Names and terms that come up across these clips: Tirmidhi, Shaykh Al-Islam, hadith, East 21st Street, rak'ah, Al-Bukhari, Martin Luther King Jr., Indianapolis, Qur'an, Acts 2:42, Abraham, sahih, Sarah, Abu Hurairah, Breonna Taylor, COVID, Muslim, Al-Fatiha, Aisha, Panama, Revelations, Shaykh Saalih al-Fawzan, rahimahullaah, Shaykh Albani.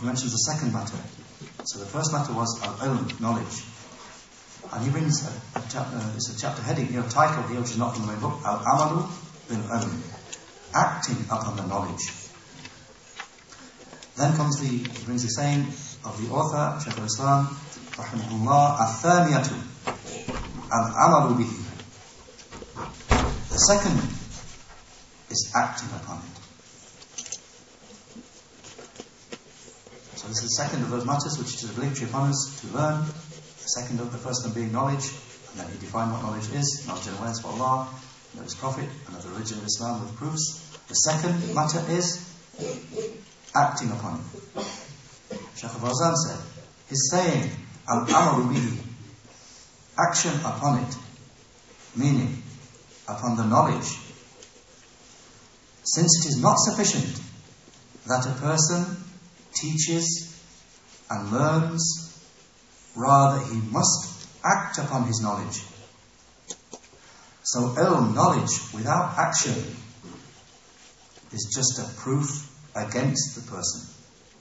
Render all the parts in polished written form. He mentions the second matter. So the first matter was our own knowledge. And he brings a chapter heading here, title here, which is not in the main book, Al-Amalu Bil-Ilm, acting upon the knowledge. Then comes he brings the saying of the author, Shaykh Al-Islam, Rahimahullah, Al-Thaniyatu, Al-Amalu Bihi. The second is acting upon it. So this is the second of those matters which is obligatory upon us to learn. The second of the first one being knowledge, and then he defined what knowledge is, knowledge and awareness of Allah, and of His Prophet, and of the religion of Islam with proofs. The second matter is acting upon it. Shaykh Al-Fawzan said, his saying, Al-Amaru bihi, action upon it, meaning upon the knowledge, since it is not sufficient that a person teaches and learns, rather he must act upon his knowledge. So ilm, knowledge, without action is just a proof against the person.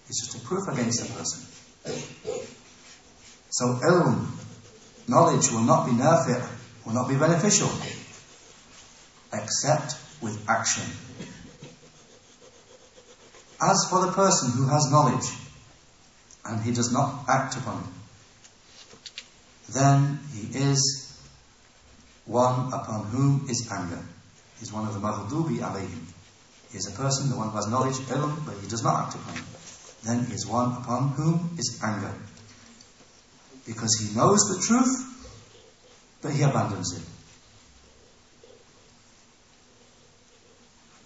It's just a proof against the person. So ilm, knowledge, will not be nafi', will not be beneficial, except with action. As for the person who has knowledge and he does not act upon it, then he is one upon whom is anger. He is one of the maghdubi alayhim. He is a person, the one who has knowledge, ilm, but he does not act upon it. Then he is one upon whom is anger. Because he knows the truth, but he abandons it.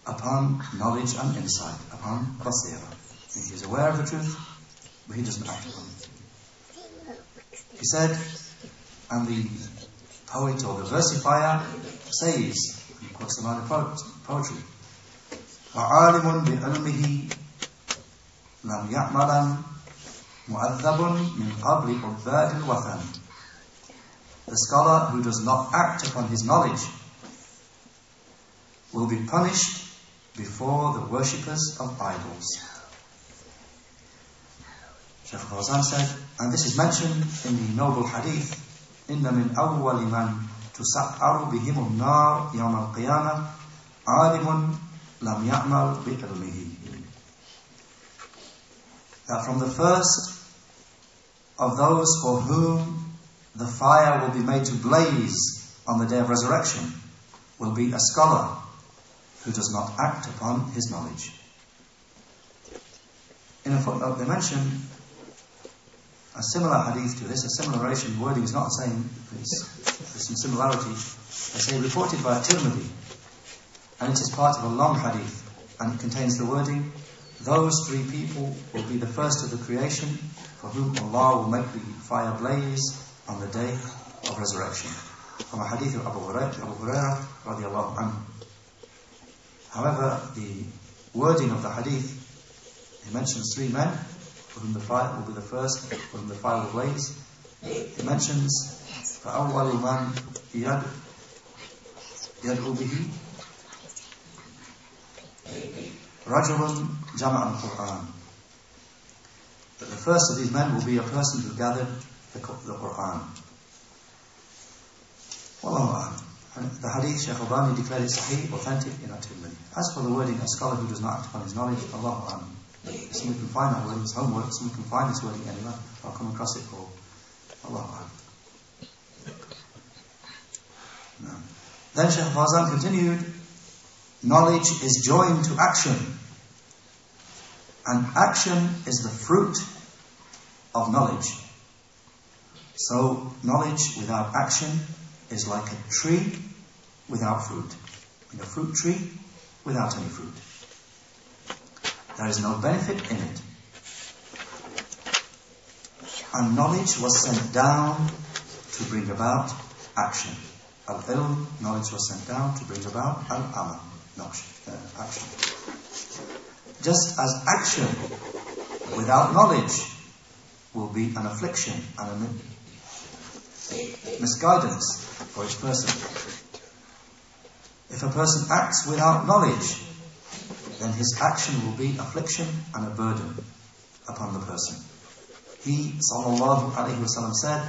Upon knowledge and insight, upon basira. He is aware of the truth, but he doesn't act upon it. He said, and the poet or the versifier says, and he quotes the line of poetry, وَعَالِمٌ بِعِلْمِهِ لَمْ يَعْمَلًا مُؤَذَّبٌ مِنْ قَبْلِ عُبَّادِ الْوَثَنِ. The scholar who does not act upon his knowledge will be punished before the worshippers of idols. Shaykh Al-Fawzan said, and this is mentioned in the noble hadith, إِنَّ مِنْ أَوَّلِ مَنْ تُسَعَّرُ بِهِمُ النَّارِ يَوْمَ الْقِيَامَةِ عَالِمٌ لَمْ يَعْمَلْ بِعِلْمِهِ. That from the first of those for whom the fire will be made to blaze on the day of resurrection will be a scholar who does not act upon his knowledge. In a footnote they mention a similar hadith to this, a similar narration, wording is not the same, there's some similarity. They say, reported by Tirmidhi, and it is part of a long hadith, and it contains the wording, those three people will be the first of the creation for whom Allah will make the fire blaze on the day of resurrection. From a hadith of Abu Hurairah radiallahu anhu. However, the wording of the hadith, he mentions three men for whom the fire will be the first, for whom the fire will blaze. He mentions فَأَوَّلُ مَنْ يَدْعُو بِهِ رَجُلٌ جَمَعَ الْقُرْآنِ. That the first of these men will be a person who gathered the Qur'an. Wallahu a'lam. And the hadith, Shaykh Albani declared it sahih, authentic, in At-Tirmidhi. As for the wording, a scholar who does not act upon his knowledge, Allahu a'lam. Someone can find that wording, it's homework, someone can find this wording anywhere, I'll come across it all. Allahu a'lam. No. Then Shaykh Al-Fawzan continued, knowledge is joined to action, and action is the fruit of knowledge. So, knowledge without action is like a tree without fruit, and a fruit tree without any fruit. There is no benefit in it. And knowledge was sent down to bring about action. Al-ilm, knowledge was sent down to bring about al-amal, action. Just as action without knowledge will be an affliction and an misguidance for each person. If a person acts without knowledge, then his action will be affliction and a burden. upon the person. He, sallallahu alayhi wa sallam, said,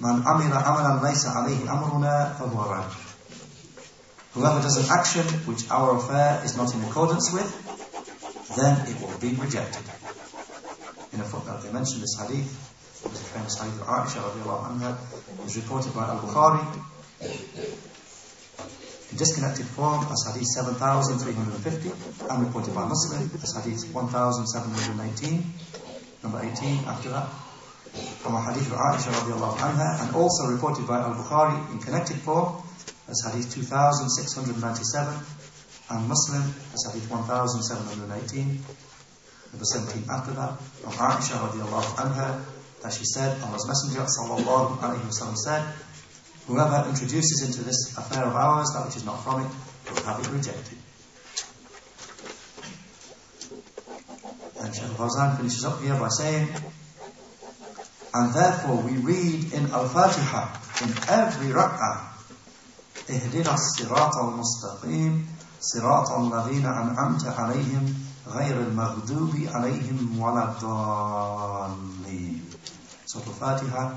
"Man amila amalan laysa alayhi amruna fahuwa radd." Whoever does an action which our affair is not in accordance with, then it will be rejected. In a footnote, they mentioned this hadith. It was a famous hadith of Aisha radiallahu anha. It was reported by Al-Bukhari in disconnected form as hadith 7,350, and reported by Muslim as hadith 1,719, number 18 after that, from a hadith of Aisha radiallahu anha, and also reported by Al-Bukhari in connected form as hadith 2,697, and Muslim as hadith 1,718, number 17 after that, from Aisha radiallahu anha, that she said, Allah's Messenger sallallahu alayhi wa sallam said, "Whoever introduces into this affair of ours that which is not from it, will have it rejected." And Shaykh Al-Fawzan finishes up here by saying, "And therefore we read in Al-Fatiha, in every rak'ah, اهدنا الصراط المستقيم صراط الذين أنعمت عليهم غير المغضوب عليهم ولا الضالين." So the Fatiha,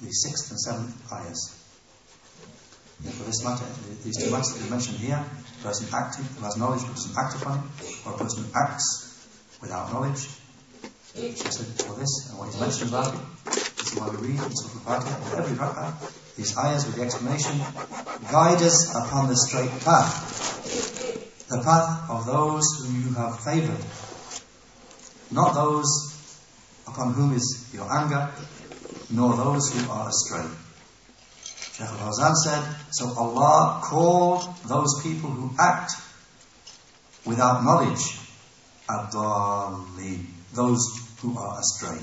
the 6th and 7th ayahs. And for this matter, these two matters that we mentioned here, a person acting who has knowledge doesn't act upon it, or a person who acts without knowledge. She said before this, and what is mentioned about it, this is why we read in the Fatiha, in every rak'ah, these ayahs with the explanation, "Guide us upon the straight path, the path of those whom you have favoured, not those upon whom is your anger, nor those who are astray." Shaykh Al-Fawzan said, so Allah called those people who act without knowledge, ad-dallin, those who are astray.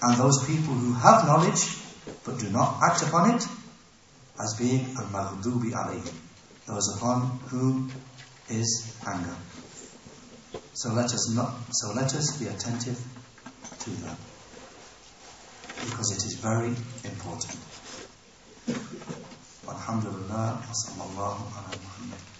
And those people who have knowledge but do not act upon it, as being al-maghdubi alayhim, those upon whom is anger. So let us be attentive to that, because it is very important. Alhamdulillah, wa sallallahu ala Muhammad.